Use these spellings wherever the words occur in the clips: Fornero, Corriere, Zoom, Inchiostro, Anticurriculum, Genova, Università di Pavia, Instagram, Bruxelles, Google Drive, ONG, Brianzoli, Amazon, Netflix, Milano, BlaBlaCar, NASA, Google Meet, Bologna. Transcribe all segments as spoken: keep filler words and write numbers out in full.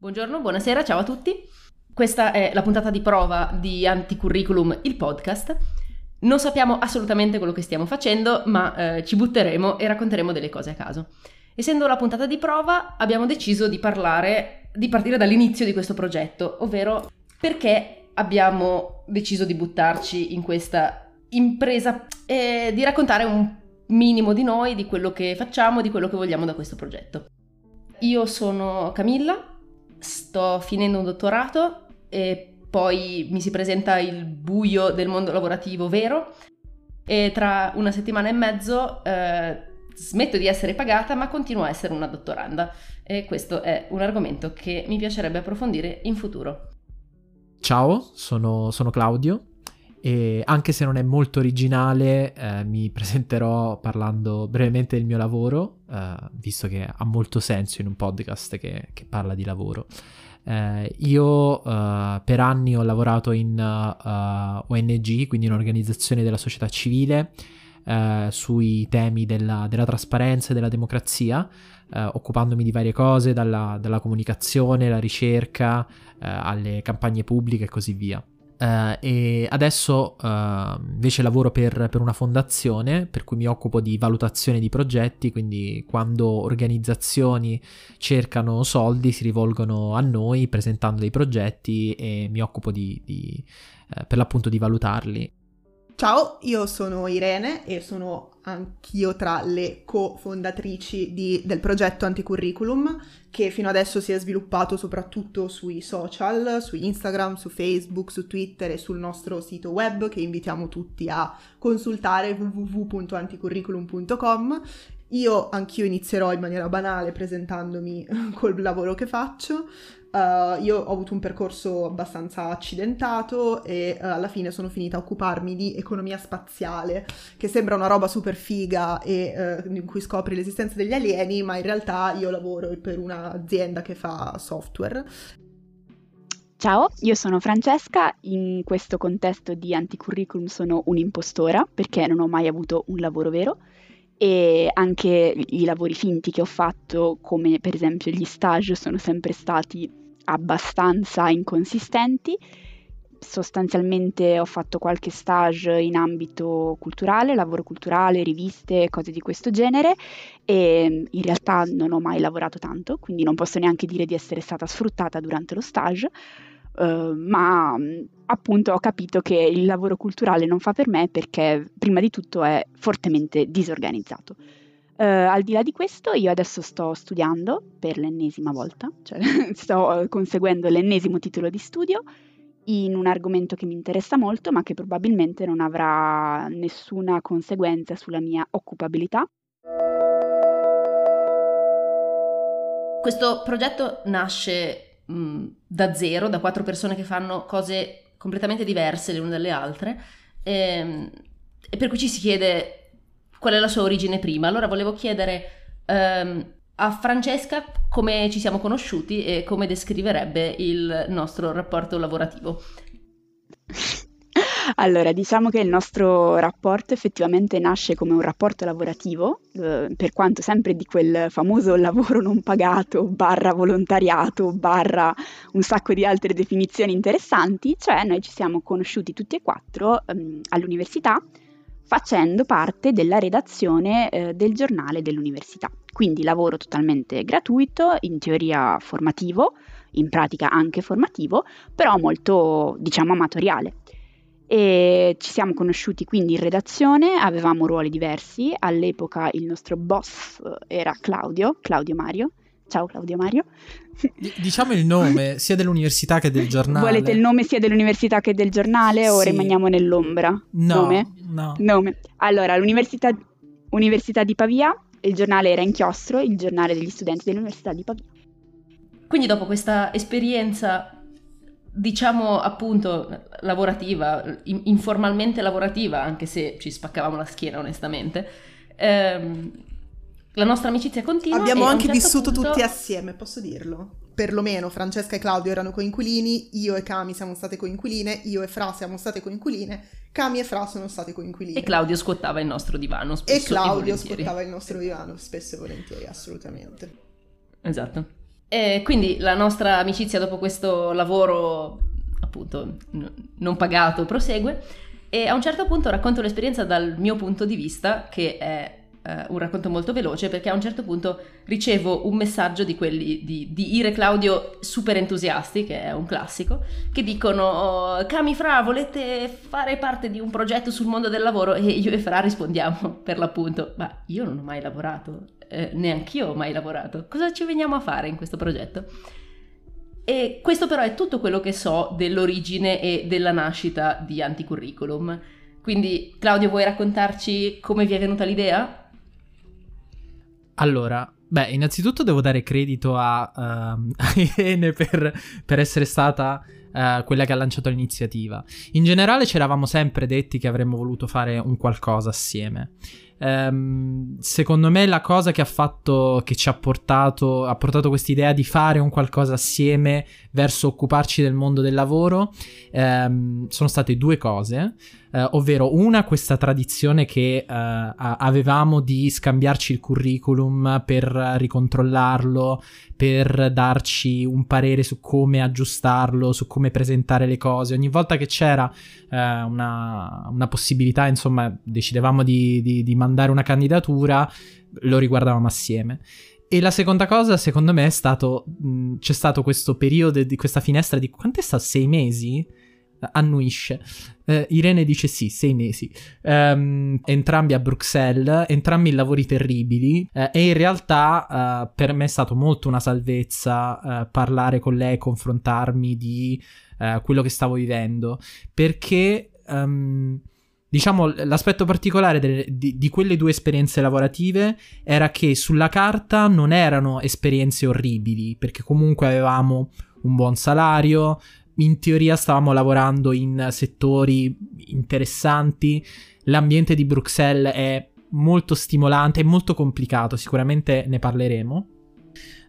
Buongiorno, buonasera, ciao a tutti. Questa è la puntata di prova di Anticurriculum, il podcast. Non sappiamo assolutamente quello che stiamo facendo, ma eh, ci butteremo e racconteremo delle cose a caso. Essendo la puntata di prova, abbiamo deciso di parlare, di partire dall'inizio di questo progetto, ovvero perché abbiamo deciso di buttarci in questa impresa e di raccontare un minimo di noi, di quello che facciamo, di quello che vogliamo da questo progetto. Io sono Camilla. Sto finendo un dottorato e poi mi si presenta il buio del mondo lavorativo vero e tra una settimana e mezzo eh, smetto di essere pagata, ma continuo a essere una dottoranda, e questo è un argomento che mi piacerebbe approfondire in futuro. Ciao, sono, sono Claudio e anche se non è molto originale eh, mi presenterò parlando brevemente del mio lavoro, eh, visto che ha molto senso in un podcast che, che parla di lavoro. Eh, io eh, per anni ho lavorato in uh, O N G, quindi un'organizzazione della società civile, eh, sui temi della, della trasparenza e della democrazia, eh, occupandomi di varie cose, dalla, dalla comunicazione, la ricerca, eh, alle campagne pubbliche e così via. Uh, e adesso uh, invece lavoro per, per una fondazione, per cui mi occupo di valutazione di progetti, quindi quando organizzazioni cercano soldi si rivolgono a noi presentando dei progetti e mi occupo di, di uh, per l'appunto di valutarli. Ciao, io sono Irene e sono anch'io tra le cofondatrici di, del progetto Anticurriculum, che fino adesso si è sviluppato soprattutto sui social, su Instagram, su Facebook, su Twitter e sul nostro sito web, che invitiamo tutti a consultare w w w punto anticurriculum punto com. Io anch'io inizierò in maniera banale presentandomi col lavoro che faccio. Uh, io ho avuto un percorso abbastanza accidentato e uh, alla fine sono finita a occuparmi di economia spaziale, che sembra una roba super figa e uh, in cui scopri l'esistenza degli alieni, ma in realtà io lavoro per un'azienda che fa software. Ciao, io sono Francesca. In questo contesto di Anticurriculum sono un'impostora, perché non ho mai avuto un lavoro vero. E anche i lavori finti che ho fatto, come per esempio gli stage, sono sempre stati abbastanza inconsistenti. Sostanzialmente ho fatto qualche stage in ambito culturale, lavoro culturale, riviste, cose di questo genere, e in realtà non ho mai lavorato tanto, quindi non posso neanche dire di essere stata sfruttata durante lo stage. Uh, ma appunto ho capito che il lavoro culturale non fa per me, perché prima di tutto è fortemente disorganizzato. Uh, al di là di questo, io adesso sto studiando per l'ennesima volta, cioè sto conseguendo l'ennesimo titolo di studio in un argomento che mi interessa molto, ma che probabilmente non avrà nessuna conseguenza sulla mia occupabilità. Questo progetto nasce da zero, da quattro persone che fanno cose completamente diverse le une dalle altre, e, e per cui ci si chiede qual è la sua origine prima. Allora volevo chiedere um, a Francesca come ci siamo conosciuti e come descriverebbe il nostro rapporto lavorativo. Allora, diciamo che il nostro rapporto effettivamente nasce come un rapporto lavorativo, eh, per quanto sempre di quel famoso lavoro non pagato, barra volontariato, barra un sacco di altre definizioni interessanti, cioè noi ci siamo conosciuti tutti e quattro ehm, all'università, facendo parte della redazione eh, del giornale dell'università. Quindi lavoro totalmente gratuito, in teoria formativo, in pratica anche formativo, però molto, diciamo, amatoriale. E ci siamo conosciuti quindi in redazione, avevamo ruoli diversi, all'epoca il nostro boss era Claudio, Claudio Mario, ciao Claudio Mario. D- diciamo il nome sia dell'università che del giornale. Volete il nome sia dell'università che del giornale o sì. Rimaniamo nell'ombra? No, nome? no. Nome. Allora, l'università Università di Pavia, il giornale era Inchiostro, il giornale degli studenti dell'Università di Pavia. Quindi dopo questa esperienza, diciamo appunto lavorativa, in- informalmente lavorativa, anche se ci spaccavamo la schiena onestamente, ehm, la nostra amicizia continua. Abbiamo anche certo vissuto punto... tutti assieme, posso dirlo? Perlomeno Francesca e Claudio erano coinquilini, io e Cami siamo state coinquiline, io e Fra siamo state coinquiline, Cami e Fra sono state coinquiline. E Claudio squattava il nostro divano spesso e volentieri. E Claudio squattava il nostro divano spesso e volentieri, assolutamente. Esatto. E quindi la nostra amicizia dopo questo lavoro appunto n- non pagato prosegue, e a un certo punto racconto l'esperienza dal mio punto di vista, che è eh, un racconto molto veloce, perché a un certo punto ricevo un messaggio di quelli di, di Ire Claudio super entusiasti, che è un classico, che dicono oh, Cami Fra, volete fare parte di un progetto sul mondo del lavoro? E io e Fra rispondiamo per l'appunto ma io non ho mai lavorato. Eh, neanch'io ho mai lavorato, cosa ci veniamo a fare in questo progetto? E questo però è tutto quello che so dell'origine e della nascita di Anticurriculum. Quindi Claudio, vuoi raccontarci come vi è venuta l'idea? Allora, beh, innanzitutto devo dare credito a, uh, a Irene per, per essere stata uh, quella che ha lanciato l'iniziativa. In generale ci eravamo sempre detti che avremmo voluto fare un qualcosa assieme. Um, secondo me la cosa che ha fatto, che ci ha portato, ha portato questa idea di fare un qualcosa assieme verso occuparci del mondo del lavoro, um, sono state due cose, uh, ovvero una, questa tradizione che uh, avevamo di scambiarci il curriculum per ricontrollarlo, per darci un parere su come aggiustarlo, su come presentare le cose. Ogni volta che c'era uh, una, una possibilità, insomma, decidevamo di, di, di mandare Mandare una candidatura, lo riguardavamo assieme. E la seconda cosa, secondo me, è stato mh, c'è stato questo periodo di questa finestra di quant'è stato? Sei mesi? Annuisce. Eh, Irene dice sì, sei mesi. Um, entrambi a Bruxelles, entrambi in lavori terribili. Eh, e in realtà uh, per me è stato molto una salvezza uh, parlare con lei, confrontarmi di uh, quello che stavo vivendo, perché Um, diciamo l'aspetto particolare delle, di, di quelle due esperienze lavorative era che sulla carta non erano esperienze orribili, perché comunque avevamo un buon salario, in teoria stavamo lavorando in settori interessanti, l'ambiente di Bruxelles è molto stimolante, è molto complicato, sicuramente ne parleremo.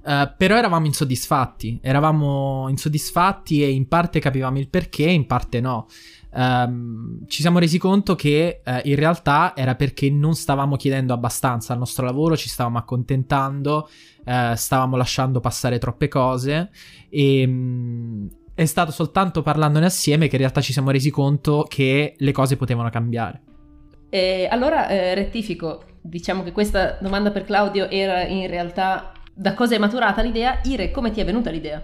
Uh, però eravamo insoddisfatti, eravamo insoddisfatti e in parte capivamo il perché, in parte no. Um, ci siamo resi conto che uh, in realtà era perché non stavamo chiedendo abbastanza al nostro lavoro, ci stavamo accontentando, uh, stavamo lasciando passare troppe cose, e um, è stato soltanto parlandone assieme che in realtà ci siamo resi conto che le cose potevano cambiare. E allora eh, rettifico, diciamo che questa domanda per Claudio era in realtà da cosa è maturata l'idea. Ire, come ti è venuta l'idea?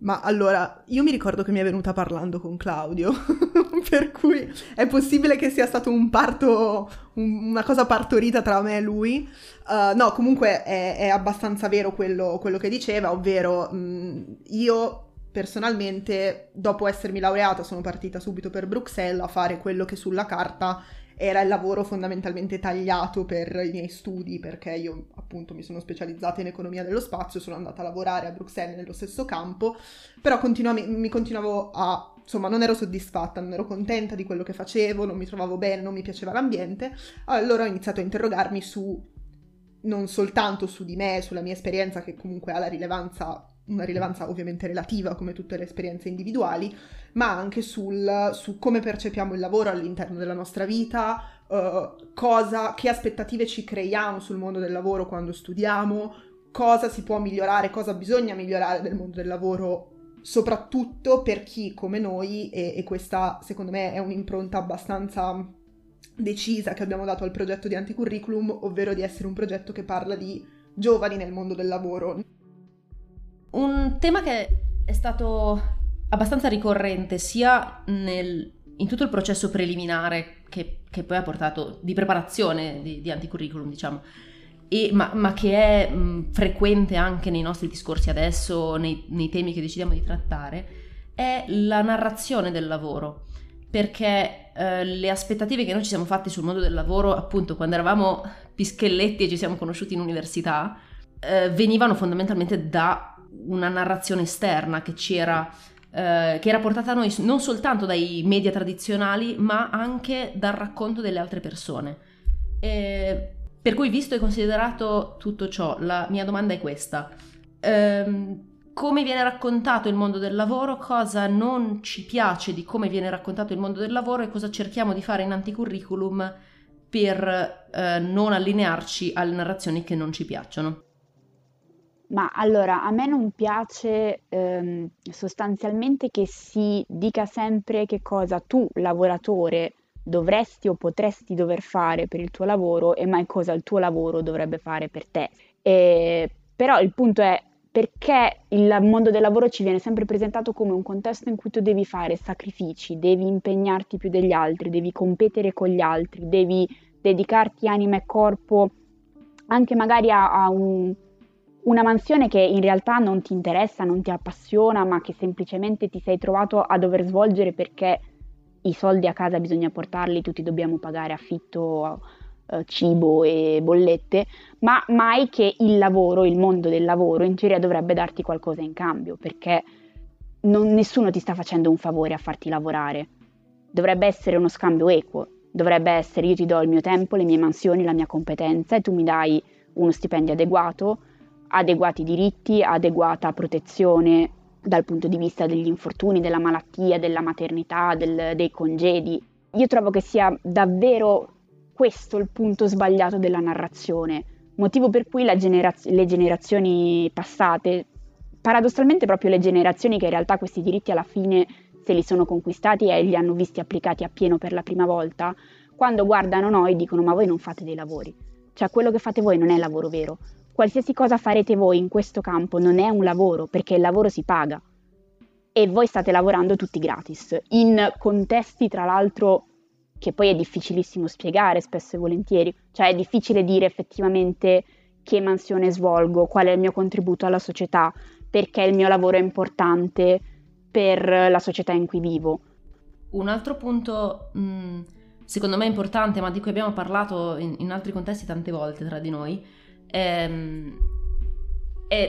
Ma allora, io mi ricordo che mi è venuta parlando con Claudio, per cui è possibile che sia stato un parto, un, una cosa partorita tra me e lui. Uh, no, comunque è, è abbastanza vero quello, quello che diceva, ovvero mh, io personalmente, dopo essermi laureata, sono partita subito per Bruxelles a fare quello che sulla carta era il lavoro fondamentalmente tagliato per i miei studi, perché io appunto mi sono specializzata in economia dello spazio, sono andata a lavorare a Bruxelles nello stesso campo, però continuavo, mi continuavo a, insomma, non ero soddisfatta, non ero contenta di quello che facevo, non mi trovavo bene, non mi piaceva l'ambiente. Allora ho iniziato a interrogarmi su, non soltanto su di me, sulla mia esperienza, che comunque ha la rilevanza, una rilevanza ovviamente relativa come tutte le esperienze individuali, ma anche sul, su come percepiamo il lavoro all'interno della nostra vita, uh, cosa, che aspettative ci creiamo sul mondo del lavoro quando studiamo, cosa si può migliorare, cosa bisogna migliorare del mondo del lavoro, soprattutto per chi come noi, e, e questa secondo me è un'impronta abbastanza decisa che abbiamo dato al progetto di Anticurriculum, ovvero di essere un progetto che parla di giovani nel mondo del lavoro. Un tema che è stato abbastanza ricorrente sia nel, in tutto il processo preliminare che, che poi ha portato di preparazione di, di Anticurriculum, diciamo, e, ma, ma che è mh, frequente anche nei nostri discorsi adesso, nei, nei temi che decidiamo di trattare, è la narrazione del lavoro, perché eh, le aspettative che noi ci siamo fatti sul mondo del lavoro, appunto quando eravamo pischelletti e ci siamo conosciuti in università, eh, venivano fondamentalmente da una narrazione esterna che ci era, eh, che era portata a noi non soltanto dai media tradizionali, ma anche dal racconto delle altre persone. E per cui, visto e considerato tutto ciò, la mia domanda è questa: ehm, come viene raccontato il mondo del lavoro, cosa non ci piace di come viene raccontato il mondo del lavoro e cosa cerchiamo di fare in Anticurriculum per eh, non allinearci alle narrazioni che non ci piacciono? Ma allora, a me non piace ehm, sostanzialmente che si dica sempre che cosa tu, lavoratore, dovresti o potresti dover fare per il tuo lavoro e mai cosa il tuo lavoro dovrebbe fare per te. E, però il punto è perché il mondo del lavoro ci viene sempre presentato come un contesto in cui tu devi fare sacrifici, devi impegnarti più degli altri, devi competere con gli altri, devi dedicarti anima e corpo anche magari a, a un... una mansione che in realtà non ti interessa, non ti appassiona, ma che semplicemente ti sei trovato a dover svolgere perché i soldi a casa bisogna portarli, tutti dobbiamo pagare affitto, eh, cibo e bollette, ma mai che il lavoro, il mondo del lavoro in teoria dovrebbe darti qualcosa in cambio, perché non, nessuno ti sta facendo un favore a farti lavorare, dovrebbe essere uno scambio equo, dovrebbe essere io ti do il mio tempo, le mie mansioni, la mia competenza e tu mi dai uno stipendio adeguato, adeguati diritti, adeguata protezione dal punto di vista degli infortuni, della malattia, della maternità, del, dei congedi. Io trovo che sia davvero questo il punto sbagliato della narrazione, motivo per cui la generaz- le generazioni passate, paradossalmente proprio le generazioni che in realtà questi diritti alla fine se li sono conquistati e li hanno visti applicati appieno per la prima volta, quando guardano noi dicono ma voi non fate dei lavori, cioè quello che fate voi non è lavoro vero. Qualsiasi cosa farete voi in questo campo non è un lavoro, perché il lavoro si paga e voi state lavorando tutti gratis, in contesti tra l'altro che poi è difficilissimo spiegare spesso e volentieri, cioè è difficile dire effettivamente che mansione svolgo, qual è il mio contributo alla società, perché il mio lavoro è importante per la società in cui vivo. Un altro punto mh, secondo me importante, ma di cui abbiamo parlato in, in altri contesti tante volte tra di noi, è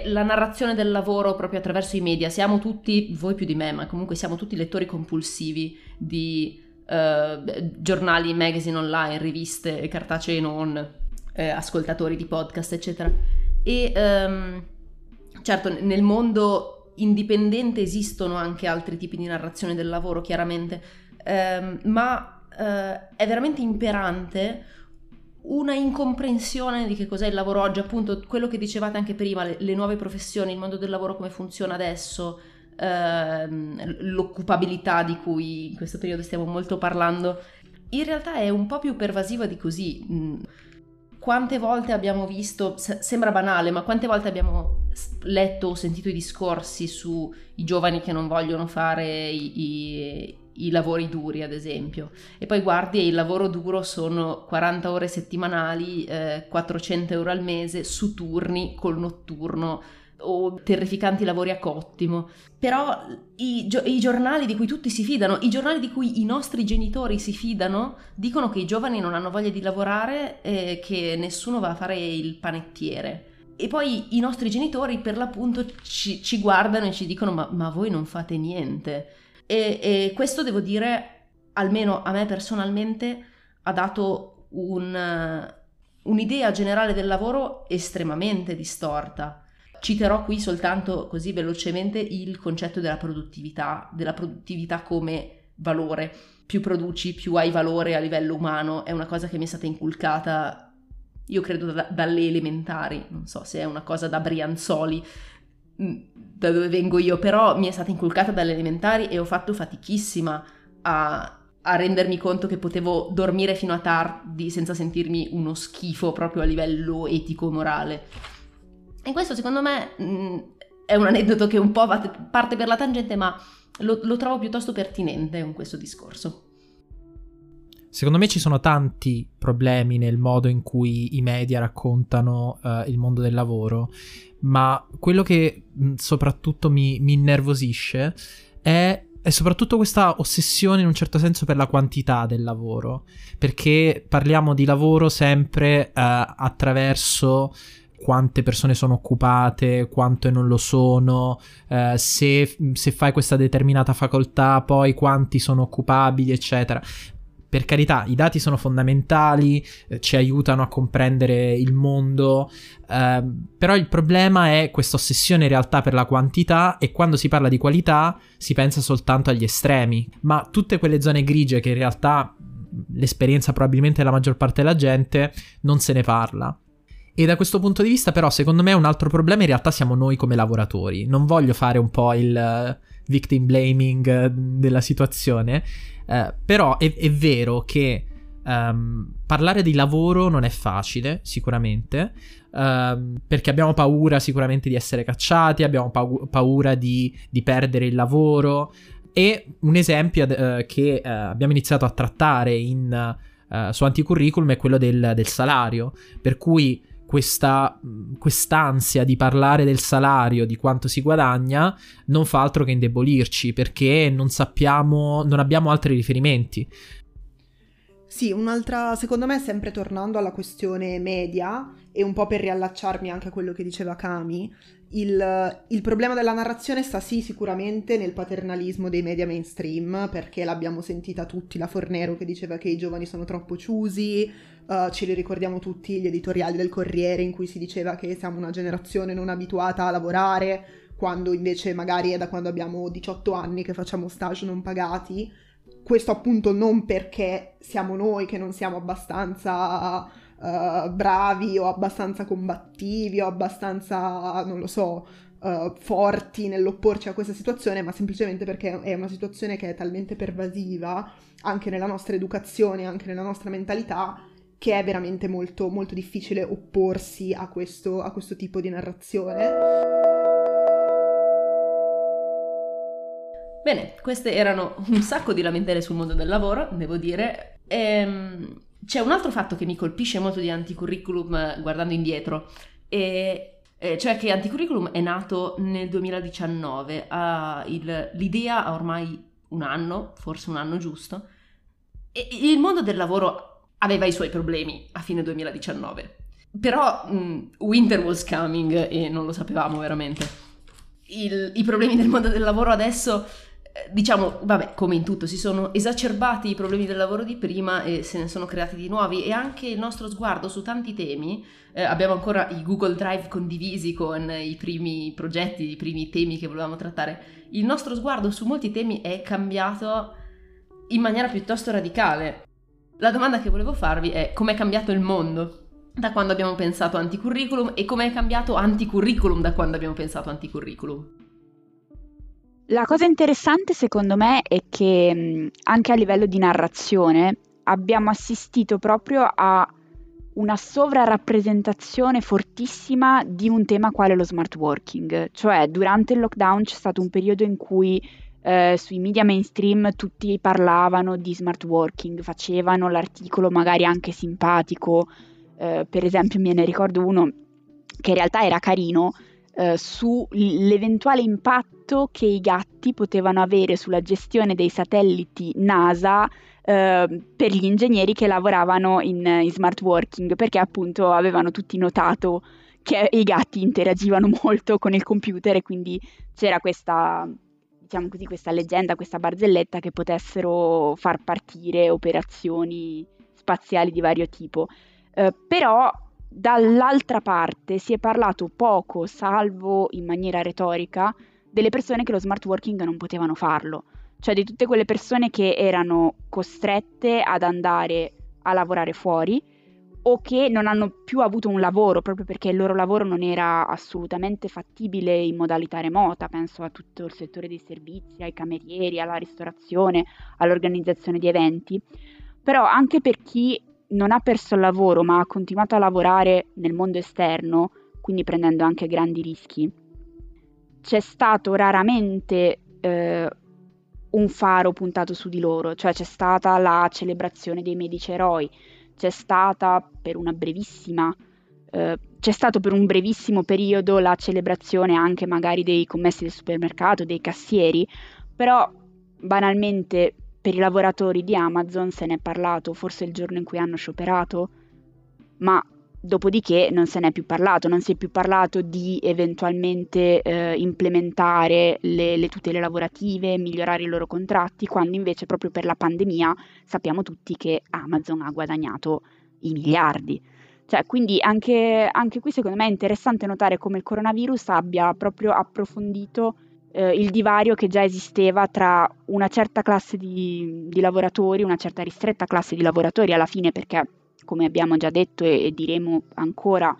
la narrazione del lavoro proprio attraverso i media. Siamo tutti, voi più di me, ma comunque siamo tutti lettori compulsivi di eh, giornali, magazine online, riviste cartacee non, eh, ascoltatori di podcast eccetera, e ehm, certo nel mondo indipendente esistono anche altri tipi di narrazione del lavoro chiaramente, ehm, ma eh, è veramente imperante una incomprensione di che cos'è il lavoro oggi, appunto quello che dicevate anche prima, le, le nuove professioni, il mondo del lavoro come funziona adesso, ehm, l'occupabilità di cui in questo periodo stiamo molto parlando, in realtà è un po' più pervasiva di così. Quante volte abbiamo visto, se, sembra banale, ma quante volte abbiamo letto o sentito i discorsi sui giovani che non vogliono fare i... i i lavori duri ad esempio, e poi guardi e il lavoro duro sono quaranta ore settimanali, eh, quattrocento euro al mese su turni col notturno o terrificanti lavori a cottimo. Però i, gio- i giornali di cui tutti si fidano, i giornali di cui i nostri genitori si fidano, dicono che i giovani non hanno voglia di lavorare e che nessuno va a fare il panettiere. E poi i nostri genitori per l'appunto ci, ci guardano e ci dicono ma, ma voi non fate niente. E, e questo devo dire, almeno a me personalmente, ha dato un, un'idea generale del lavoro estremamente distorta. Citerò qui soltanto così velocemente il concetto della produttività, della produttività come valore. Più produci, più hai valore a livello umano, è una cosa che mi è stata inculcata, io credo, da, dalle elementari, non so se è una cosa da Brianzoli, da dove vengo io, però mi è stata inculcata dalle elementari e ho fatto fatichissima a, a rendermi conto che potevo dormire fino a tardi senza sentirmi uno schifo proprio a livello etico-morale. E questo secondo me mh, è un aneddoto che un po' parte per la tangente, ma lo, lo trovo piuttosto pertinente con questo discorso. Secondo me ci sono tanti problemi nel modo in cui i media raccontano uh, il mondo del lavoro, ma quello che mh, soprattutto mi, mi innervosisce è, è soprattutto questa ossessione in un certo senso per la quantità del lavoro, perché parliamo di lavoro sempre uh, attraverso quante persone sono occupate, quante non lo sono, eh, se, se fai questa determinata facoltà poi quanti sono occupabili eccetera. Per carità, i dati sono fondamentali, eh, ci aiutano a comprendere il mondo, eh, però il problema è questa ossessione in realtà per la quantità, e quando si parla di qualità si pensa soltanto agli estremi, ma tutte quelle zone grigie che in realtà l'esperienza probabilmente della maggior parte della gente non se ne parla. E da questo punto di vista però secondo me un altro problema in realtà siamo noi come lavoratori. Non voglio fare un po' il victim blaming della situazione, eh, però è, è vero che um, parlare di lavoro non è facile sicuramente, um, perché abbiamo paura sicuramente di essere cacciati, abbiamo pa- paura di, di perdere il lavoro. E un esempio uh, che uh, abbiamo iniziato a trattare in, uh, su Anticurriculum è quello del, del salario, per cui questa quest'ansia di parlare del salario, di quanto si guadagna, non fa altro che indebolirci, perché non sappiamo, non abbiamo altri riferimenti. Sì, un'altra, secondo me, sempre tornando alla questione media e un po' per riallacciarmi anche a quello che diceva Cami, il, il problema della narrazione sta sì sicuramente nel paternalismo dei media mainstream, perché l'abbiamo sentita tutti, la Fornero che diceva che i giovani sono troppo chiusi. Uh, ce li ricordiamo tutti gli editoriali del Corriere in cui si diceva che siamo una generazione non abituata a lavorare, quando invece magari è da quando abbiamo diciotto anni che facciamo stage non pagati. Questo appunto non perché siamo noi che non siamo abbastanza uh, bravi o abbastanza combattivi o abbastanza, non lo so, uh, forti nell'opporci a questa situazione, ma semplicemente perché è una situazione che è talmente pervasiva anche nella nostra educazione, anche nella nostra mentalità, che è veramente molto, molto difficile opporsi a questo, a questo tipo di narrazione. Bene, queste erano un sacco di lamentele sul mondo del lavoro, devo dire. Ehm, c'è un altro fatto che mi colpisce molto di Anticurriculum guardando indietro, e, e cioè che Anticurriculum è nato nel duemiladiciannove, ha il, l'idea ha ormai un anno, forse un anno giusto, e il mondo del lavoro aveva i suoi problemi a fine duemiladiciannove, però mh, winter was coming e non lo sapevamo veramente. Il, i problemi del mondo del lavoro adesso, eh, diciamo, vabbè, come in tutto, si sono esacerbati i problemi del lavoro di prima e se ne sono creati di nuovi, e anche il nostro sguardo su tanti temi, eh, abbiamo ancora i Google Drive condivisi con i primi progetti, i primi temi che volevamo trattare, il nostro sguardo su molti temi è cambiato in maniera piuttosto radicale. La domanda che volevo farvi è: com'è cambiato il mondo da quando abbiamo pensato Anticurriculum e com'è cambiato Anticurriculum da quando abbiamo pensato Anticurriculum? La cosa interessante secondo me è che anche a livello di narrazione abbiamo assistito proprio a una sovrarappresentazione fortissima di un tema quale lo smart working, cioè durante il lockdown c'è stato un periodo in cui Uh, sui media mainstream tutti parlavano di smart working, facevano l'articolo magari anche simpatico, uh, per esempio me ne ricordo uno che in realtà era carino, uh, sull'eventuale impatto che i gatti potevano avere sulla gestione dei satelliti NASA uh, per gli ingegneri che lavoravano in, in smart working, perché appunto avevano tutti notato che i gatti interagivano molto con il computer e quindi c'era questa... diciamo così, questa leggenda, questa barzelletta che potessero far partire operazioni spaziali di vario tipo. Eh, però dall'altra parte si è parlato poco, salvo in maniera retorica, delle persone che lo smart working non potevano farlo, cioè di tutte quelle persone che erano costrette ad andare a lavorare fuori o che non hanno più avuto un lavoro proprio perché il loro lavoro non era assolutamente fattibile in modalità remota. Penso a tutto il settore dei servizi, ai camerieri, alla ristorazione, all'organizzazione di eventi. Però anche per chi non ha perso il lavoro ma ha continuato a lavorare nel mondo esterno, quindi prendendo anche grandi rischi, c'è stato raramente eh, un faro puntato su di loro, cioè c'è stata la celebrazione dei medici eroi, c'è stata per una brevissima eh, c'è stato per un brevissimo periodo la celebrazione anche magari dei commessi del supermercato, dei cassieri, però banalmente per i lavoratori di Amazon se ne è parlato forse il giorno in cui hanno scioperato, ma dopodiché non se ne è più parlato, non si è più parlato di eventualmente eh, implementare le, le tutele lavorative, migliorare i loro contratti, quando invece proprio per la pandemia sappiamo tutti che Amazon ha guadagnato i miliardi. Cioè, quindi anche, anche qui secondo me è interessante notare come il coronavirus abbia proprio approfondito eh, il divario che già esisteva tra una certa classe di, di lavoratori, una certa ristretta classe di lavoratori alla fine, perché come abbiamo già detto e diremo ancora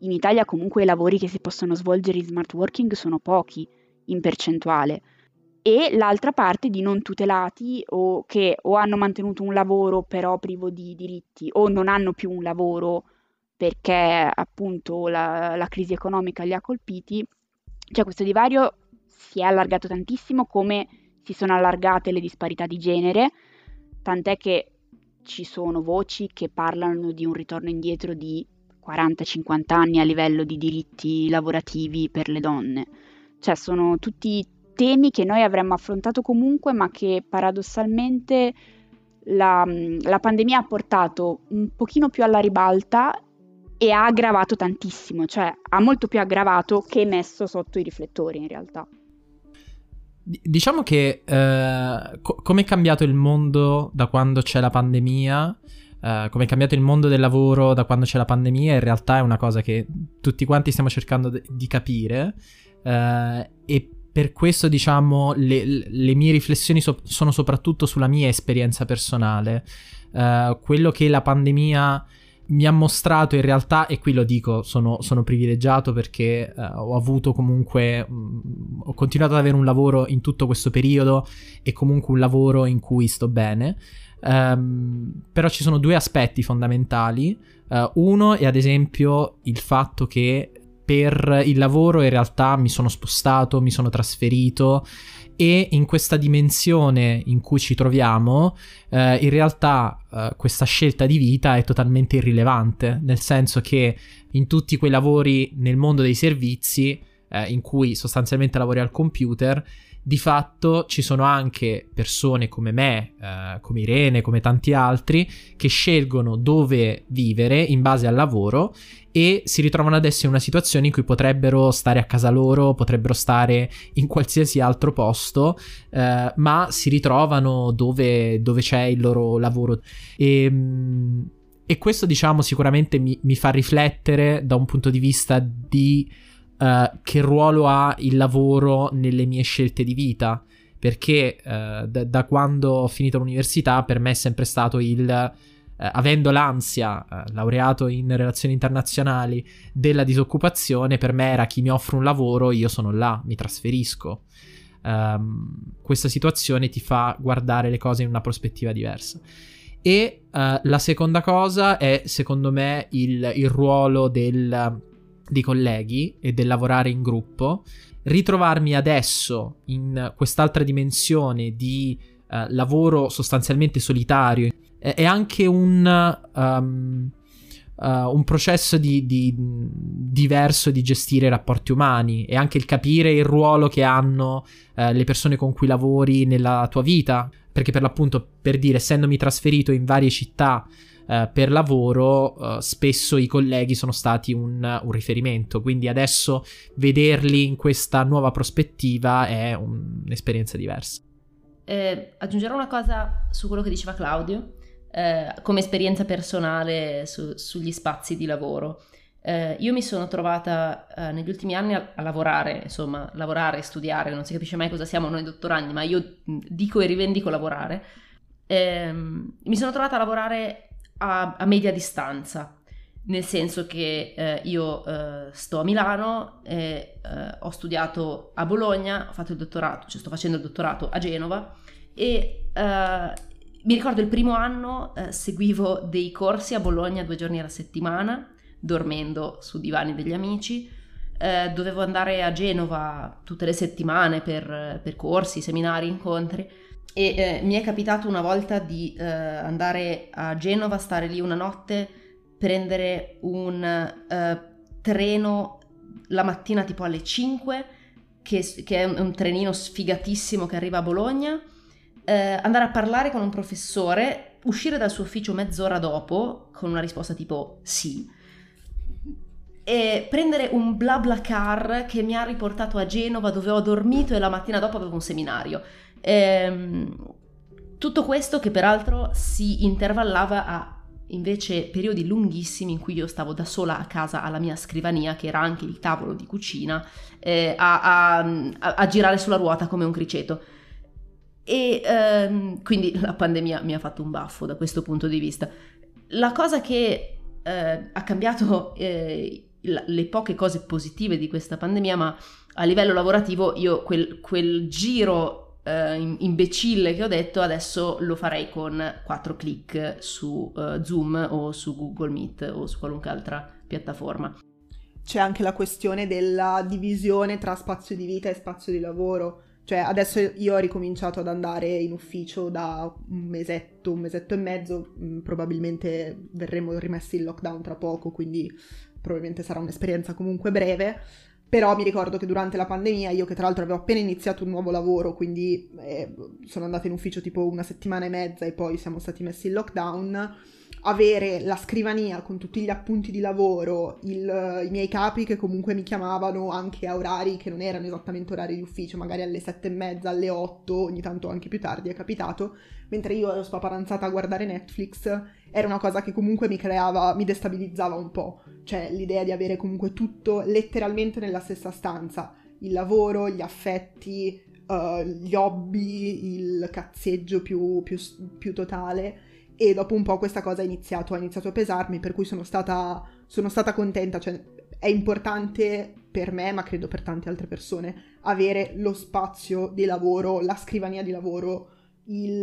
In Italia comunque i lavori che si possono svolgere in smart working sono pochi in percentuale, e l'altra parte di non tutelati o che o hanno mantenuto un lavoro però privo di diritti o non hanno più un lavoro perché appunto la, la crisi economica li ha colpiti. Cioè questo divario si è allargato tantissimo, come si sono allargate le disparità di genere, tant'è che ci sono voci che parlano di un ritorno indietro di quaranta cinquanta anni a livello di diritti lavorativi per le donne. Cioè sono tutti temi che noi avremmo affrontato comunque, ma che paradossalmente la, la pandemia ha portato un pochino più alla ribalta e ha aggravato tantissimo, cioè ha molto più aggravato che messo sotto i riflettori in realtà. Diciamo che eh, co- come è cambiato il mondo da quando c'è la pandemia, eh, come è cambiato il mondo del lavoro da quando c'è la pandemia, in realtà è una cosa che tutti quanti stiamo cercando de- di capire eh, e per questo, diciamo, le, le mie riflessioni so- sono soprattutto sulla mia esperienza personale. Eh, quello che la pandemia mi ha mostrato in realtà, e qui lo dico, sono, sono privilegiato perché eh, ho avuto comunque, mh, ho continuato ad avere un lavoro in tutto questo periodo e comunque un lavoro in cui sto bene, um, però ci sono due aspetti fondamentali. Uh, uno è ad esempio il fatto che per il lavoro in realtà mi sono spostato, mi sono trasferito, e in questa dimensione in cui ci troviamo eh, in realtà eh, questa scelta di vita è totalmente irrilevante, nel senso che in tutti quei lavori nel mondo dei servizi eh, in cui sostanzialmente lavori al computer, di fatto ci sono anche persone come me, eh, come Irene, come tanti altri, che scelgono dove vivere in base al lavoro e si ritrovano adesso in una situazione in cui potrebbero stare a casa loro, potrebbero stare in qualsiasi altro posto, eh, ma si ritrovano dove, dove c'è il loro lavoro. E, e questo, diciamo, sicuramente mi, mi fa riflettere da un punto di vista di... Uh, che ruolo ha il lavoro nelle mie scelte di vita, perché uh, da, da quando ho finito l'università per me è sempre stato il uh, avendo l'ansia, uh, laureato in relazioni internazionali, della disoccupazione, per me era: chi mi offre un lavoro io sono là, mi trasferisco. Um, questa situazione ti fa guardare le cose in una prospettiva diversa. E uh, la seconda cosa è, secondo me, il, il ruolo del di colleghi e del lavorare in gruppo. Ritrovarmi adesso in quest'altra dimensione di eh, lavoro sostanzialmente solitario è, è anche un um, uh, un processo di, di diverso di gestire i rapporti umani, e anche il capire il ruolo che hanno eh, le persone con cui lavori nella tua vita, perché per l'appunto, per dire, essendomi trasferito in varie città Uh, per lavoro, uh, spesso i colleghi sono stati un, un riferimento, quindi adesso vederli in questa nuova prospettiva è un, un'esperienza diversa. Eh, aggiungerò una cosa su quello che diceva Claudio, eh, come esperienza personale su, sugli spazi di lavoro. Eh, io mi sono trovata eh, negli ultimi anni a, a lavorare, insomma, lavorare, studiare, non si capisce mai cosa siamo noi dottorandi, ma io dico e rivendico lavorare. Eh, mi sono trovata a lavorare A, a media distanza, nel senso che eh, io eh, sto a Milano, e, eh, ho studiato a Bologna, ho fatto il dottorato, cioè sto facendo il dottorato a Genova, e eh, mi ricordo il primo anno eh, seguivo dei corsi a Bologna due giorni alla settimana, dormendo su divani degli amici. Eh, dovevo andare a Genova tutte le settimane per, per corsi, seminari, incontri. E eh, mi è capitato una volta di eh, andare a Genova, stare lì una notte, prendere un eh, treno la mattina tipo alle cinque, che, che è un, un trenino sfigatissimo che arriva a Bologna, eh, andare a parlare con un professore, uscire dal suo ufficio mezz'ora dopo con una risposta tipo sì, e prendere un BlaBlaCar che mi ha riportato a Genova, dove ho dormito, e la mattina dopo avevo un seminario. Ehm, tutto questo che peraltro si intervallava a invece periodi lunghissimi in cui io stavo da sola a casa alla mia scrivania, che era anche il tavolo di cucina, eh, a, a, a girare sulla ruota come un criceto. E ehm, quindi la pandemia mi ha fatto un baffo da questo punto di vista. La cosa che eh, ha cambiato eh, le poche cose positive di questa pandemia, ma a livello lavorativo io quel, quel giro eh, imbecille che ho detto adesso lo farei con quattro click su eh, Zoom o su Google Meet o su qualunque altra piattaforma. C'è anche la questione della divisione tra spazio di vita e spazio di lavoro. Cioè adesso io ho ricominciato ad andare in ufficio da un mesetto, un mesetto e mezzo, probabilmente verremo rimessi in lockdown tra poco, quindi probabilmente sarà un'esperienza comunque breve, però mi ricordo che durante la pandemia, io che tra l'altro avevo appena iniziato un nuovo lavoro, quindi eh, sono andata in ufficio tipo una settimana e mezza e poi siamo stati messi in lockdown, avere la scrivania con tutti gli appunti di lavoro, il, i miei capi che comunque mi chiamavano anche a orari che non erano esattamente orari di ufficio, magari alle sette e mezza, alle otto, ogni tanto anche più tardi è capitato, mentre io ero spaparanzata a guardare Netflix, era una cosa che comunque mi creava, mi destabilizzava un po', cioè l'idea di avere comunque tutto letteralmente nella stessa stanza, il lavoro, gli affetti, uh, gli hobby, il cazzeggio più, più, più totale. E dopo un po' questa cosa ha iniziato, ha iniziato a pesarmi, per cui sono stata, sono stata contenta, cioè è importante per me, ma credo per tante altre persone, avere lo spazio di lavoro, la scrivania di lavoro, il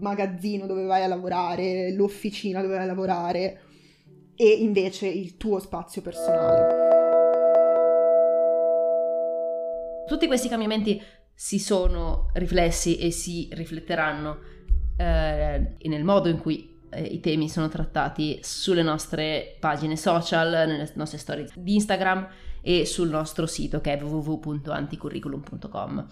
magazzino dove vai a lavorare, l'officina dove vai a lavorare e invece il tuo spazio personale. Tutti questi cambiamenti si sono riflessi e si rifletteranno e nel modo in cui eh, i temi sono trattati sulle nostre pagine social, nelle nostre storie di Instagram e sul nostro sito che è w w w punto anticurriculum punto com.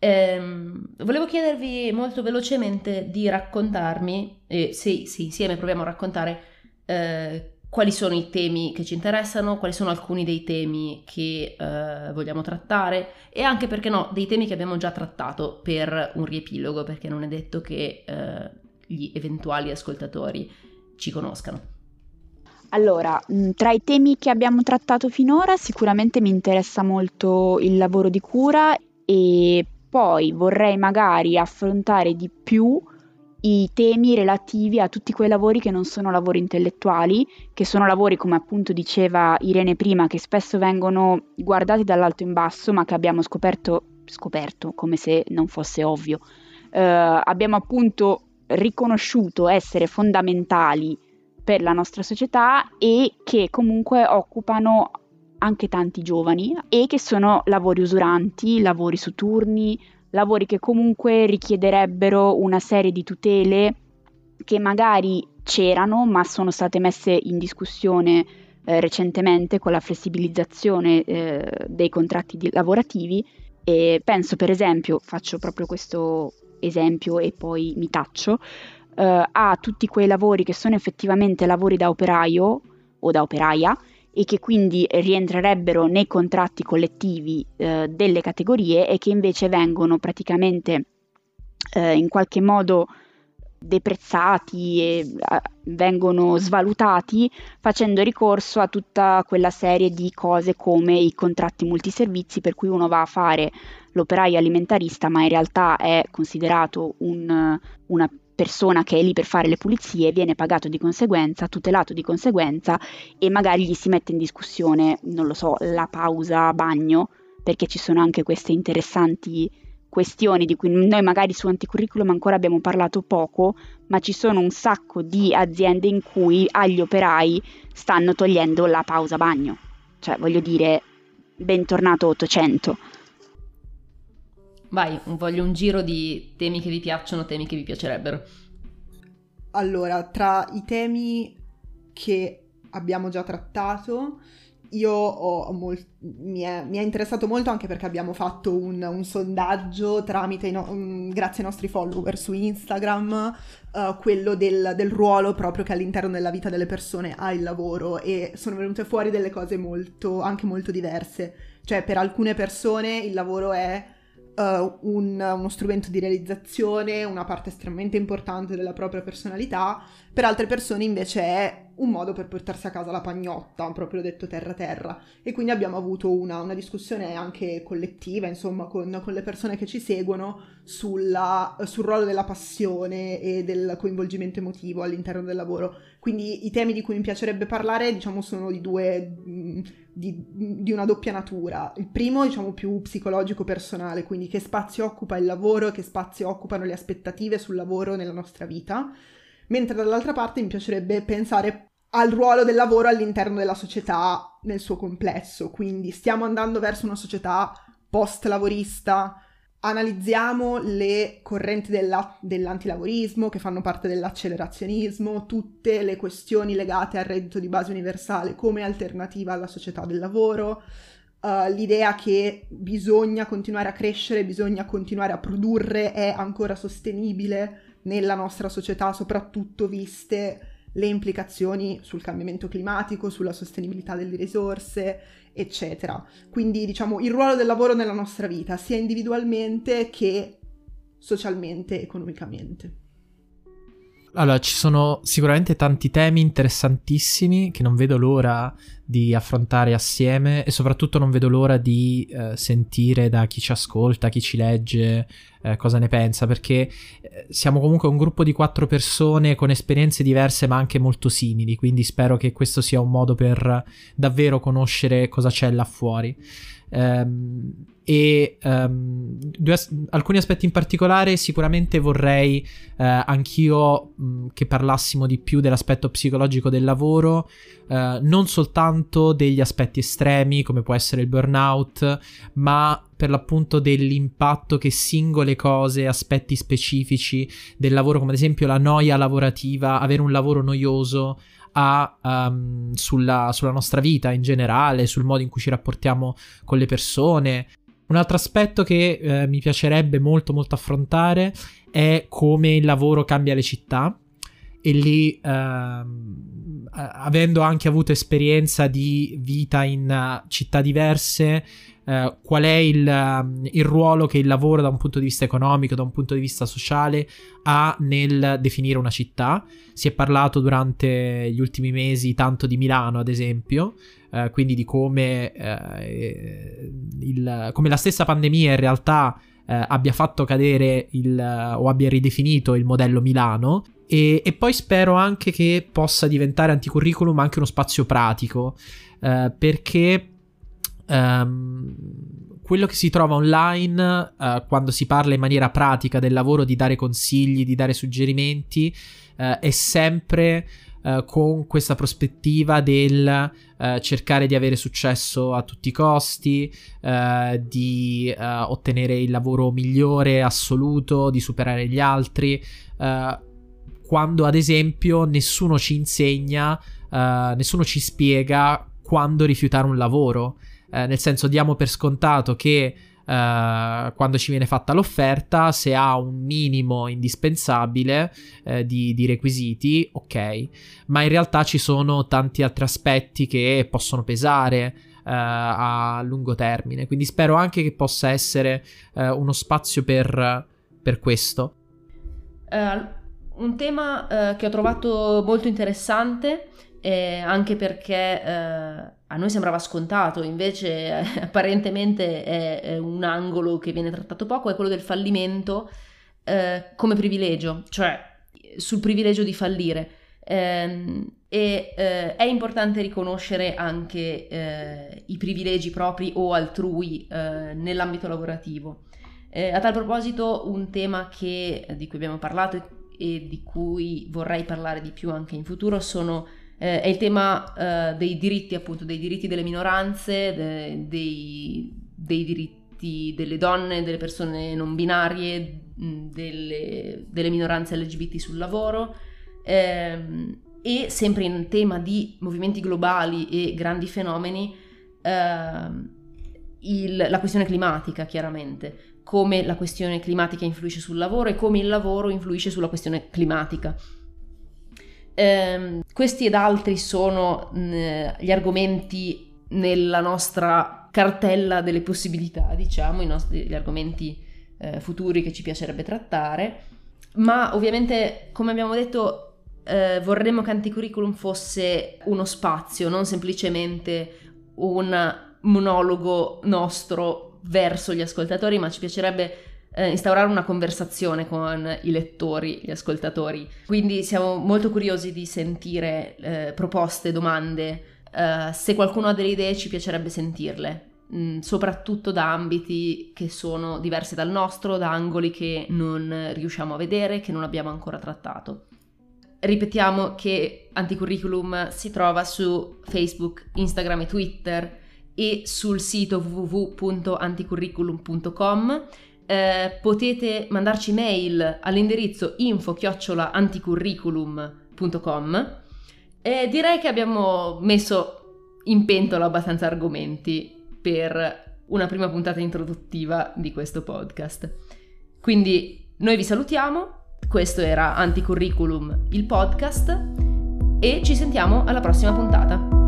Ehm, volevo chiedervi molto velocemente di raccontarmi, e se, se insieme proviamo a raccontare eh, quali sono i temi che ci interessano, quali sono alcuni dei temi che eh, vogliamo trattare e anche, perché no, dei temi che abbiamo già trattato per un riepilogo, perché non è detto che eh, gli eventuali ascoltatori ci conoscano. Allora, tra i temi che abbiamo trattato finora sicuramente mi interessa molto il lavoro di cura e poi vorrei magari affrontare di più i temi relativi a tutti quei lavori che non sono lavori intellettuali, che sono lavori, come appunto diceva Irene prima, che spesso vengono guardati dall'alto in basso, ma che abbiamo scoperto, scoperto come se non fosse ovvio, eh, abbiamo appunto riconosciuto essere fondamentali per la nostra società e che comunque occupano anche tanti giovani e che sono lavori usuranti, lavori su turni, lavori che comunque richiederebbero una serie di tutele che magari c'erano ma sono state messe in discussione eh, recentemente con la flessibilizzazione eh, dei contratti di- lavorativi e penso per esempio, faccio proprio questo esempio e poi mi taccio, eh, a tutti quei lavori che sono effettivamente lavori da operaio o da operaia e che quindi rientrerebbero nei contratti collettivi eh, delle categorie e che invece vengono praticamente eh, in qualche modo deprezzati e eh, vengono svalutati facendo ricorso a tutta quella serie di cose come i contratti multiservizi, per cui uno va a fare l'operaio alimentarista ma in realtà è considerato un, una persona che è lì per fare le pulizie, viene pagato di conseguenza, tutelato di conseguenza e magari gli si mette in discussione, non lo so, la pausa bagno, perché ci sono anche queste interessanti questioni di cui noi magari su Anticurriculum ancora abbiamo parlato poco, ma ci sono un sacco di aziende in cui agli operai stanno togliendo la pausa bagno, cioè voglio dire, bentornato ottocento. Vai, voglio un giro di temi che vi piacciono, temi che vi piacerebbero. Allora, tra i temi che abbiamo già trattato, io ho molt- mi, è, mi è interessato molto anche perché abbiamo fatto un, un sondaggio tramite, no- um, grazie ai nostri follower su Instagram, uh, quello del, del ruolo proprio che all'interno della vita delle persone ha il lavoro e sono venute fuori delle cose molto, anche molto diverse. Cioè, per alcune persone il lavoro è Uh, un, uno strumento di realizzazione, una parte estremamente importante della propria personalità, per altre persone invece è un modo per portarsi a casa la pagnotta, proprio detto terra terra, e quindi abbiamo avuto una, una discussione anche collettiva, insomma, con, con le persone che ci seguono sulla, sul ruolo della passione e del coinvolgimento emotivo all'interno del lavoro. Quindi i temi di cui mi piacerebbe parlare, diciamo, sono di due, di, di una doppia natura. Il primo, diciamo, più psicologico personale, quindi che spazio occupa il lavoro e che spazio occupano le aspettative sul lavoro nella nostra vita. Mentre dall'altra parte mi piacerebbe pensare al ruolo del lavoro all'interno della società nel suo complesso, quindi stiamo andando verso una società post-lavorista, analizziamo le correnti della, dell'antilavorismo che fanno parte dell'accelerazionismo, tutte le questioni legate al reddito di base universale come alternativa alla società del lavoro, uh, l'idea che bisogna continuare a crescere, bisogna continuare a produrre, è ancora sostenibile nella nostra società, soprattutto viste le implicazioni sul cambiamento climatico, sulla sostenibilità delle risorse, eccetera. Quindi, diciamo, il ruolo del lavoro nella nostra vita, sia individualmente che socialmente, economicamente. Allora, ci sono sicuramente tanti temi interessantissimi che non vedo l'ora di affrontare assieme e soprattutto non vedo l'ora di eh, sentire da chi ci ascolta, chi ci legge, eh, cosa ne pensa, perché eh, siamo comunque un gruppo di quattro persone con esperienze diverse ma anche molto simili, quindi spero che questo sia un modo per davvero conoscere cosa c'è là fuori. Um, e um, due as- alcuni aspetti in particolare sicuramente vorrei uh, anch'io mh, che parlassimo di più dell'aspetto psicologico del lavoro, uh, non soltanto degli aspetti estremi come può essere il burnout, ma per l'appunto dell'impatto che singole cose, aspetti specifici del lavoro, come ad esempio la noia lavorativa, avere un lavoro noioso, A, um, sulla, sulla nostra vita in generale, sul modo in cui ci rapportiamo con le persone. Un altro aspetto che eh, mi piacerebbe molto molto affrontare è come il lavoro cambia le città, e lì uh, avendo anche avuto esperienza di vita in uh, città diverse, uh, qual è il, uh, il ruolo che il lavoro da un punto di vista economico, da un punto di vista sociale ha nel definire una città. Si è parlato durante gli ultimi mesi tanto di Milano, ad esempio, uh, quindi di come, uh, il, come la stessa pandemia in realtà uh, abbia fatto cadere il, uh, o abbia ridefinito il modello Milano. E, e poi spero anche che possa diventare Anticurriculum anche uno spazio pratico, eh, perché ehm, quello che si trova online, eh, quando si parla in maniera pratica del lavoro, di dare consigli, di dare suggerimenti, eh, è sempre eh, con questa prospettiva del eh, cercare di avere successo a tutti i costi, eh, di eh, ottenere il lavoro migliore, assoluto, di superare gli altri, eh, quando ad esempio nessuno ci insegna, uh, nessuno ci spiega quando rifiutare un lavoro, uh, nel senso diamo per scontato che uh, quando ci viene fatta l'offerta, se ha un minimo indispensabile uh, di, di requisiti, ok, ma in realtà ci sono tanti altri aspetti che possono pesare uh, a lungo termine, quindi spero anche che possa essere uh, uno spazio per, per questo. Uh. Un tema eh, che ho trovato molto interessante, eh, anche perché eh, a noi sembrava scontato, invece eh, apparentemente è, è un angolo che viene trattato poco, è quello del fallimento eh, come privilegio, cioè sul privilegio di fallire. Eh, e eh, è importante riconoscere anche eh, i privilegi propri o altrui eh, nell'ambito lavorativo. Eh, a tal proposito, un tema che, di cui abbiamo parlato e di cui vorrei parlare di più anche in futuro sono eh, è il tema eh, dei diritti, appunto, dei diritti delle minoranze, de, dei, dei diritti delle donne, delle persone non binarie, delle, delle minoranze L G B T sul lavoro, ehm, e sempre in tema di movimenti globali e grandi fenomeni, ehm, il, la questione climatica, chiaramente, come la questione climatica influisce sul lavoro e come il lavoro influisce sulla questione climatica. Ehm, questi ed altri sono mh, gli argomenti nella nostra cartella delle possibilità, diciamo, i nostri, gli argomenti eh, futuri che ci piacerebbe trattare, ma ovviamente, come abbiamo detto, eh, vorremmo che Anticurriculum fosse uno spazio, non semplicemente un monologo nostro verso gli ascoltatori, ma ci piacerebbe eh, instaurare una conversazione con i lettori, gli ascoltatori. Quindi siamo molto curiosi di sentire eh, proposte, domande. Uh, se qualcuno ha delle idee ci piacerebbe sentirle, mm, soprattutto da ambiti che sono diversi dal nostro, da angoli che non riusciamo a vedere, che non abbiamo ancora trattato. Ripetiamo che Anticurriculum si trova su Facebook, Instagram e Twitter e sul sito w w w punto anticurriculum punto com. Eh, potete mandarci mail all'indirizzo info chiocciola anticurriculum punto com. Eh, direi che abbiamo messo in pentola abbastanza argomenti per una prima puntata introduttiva di questo podcast. Quindi noi vi salutiamo, questo era Anticurriculum, il podcast, e ci sentiamo alla prossima puntata.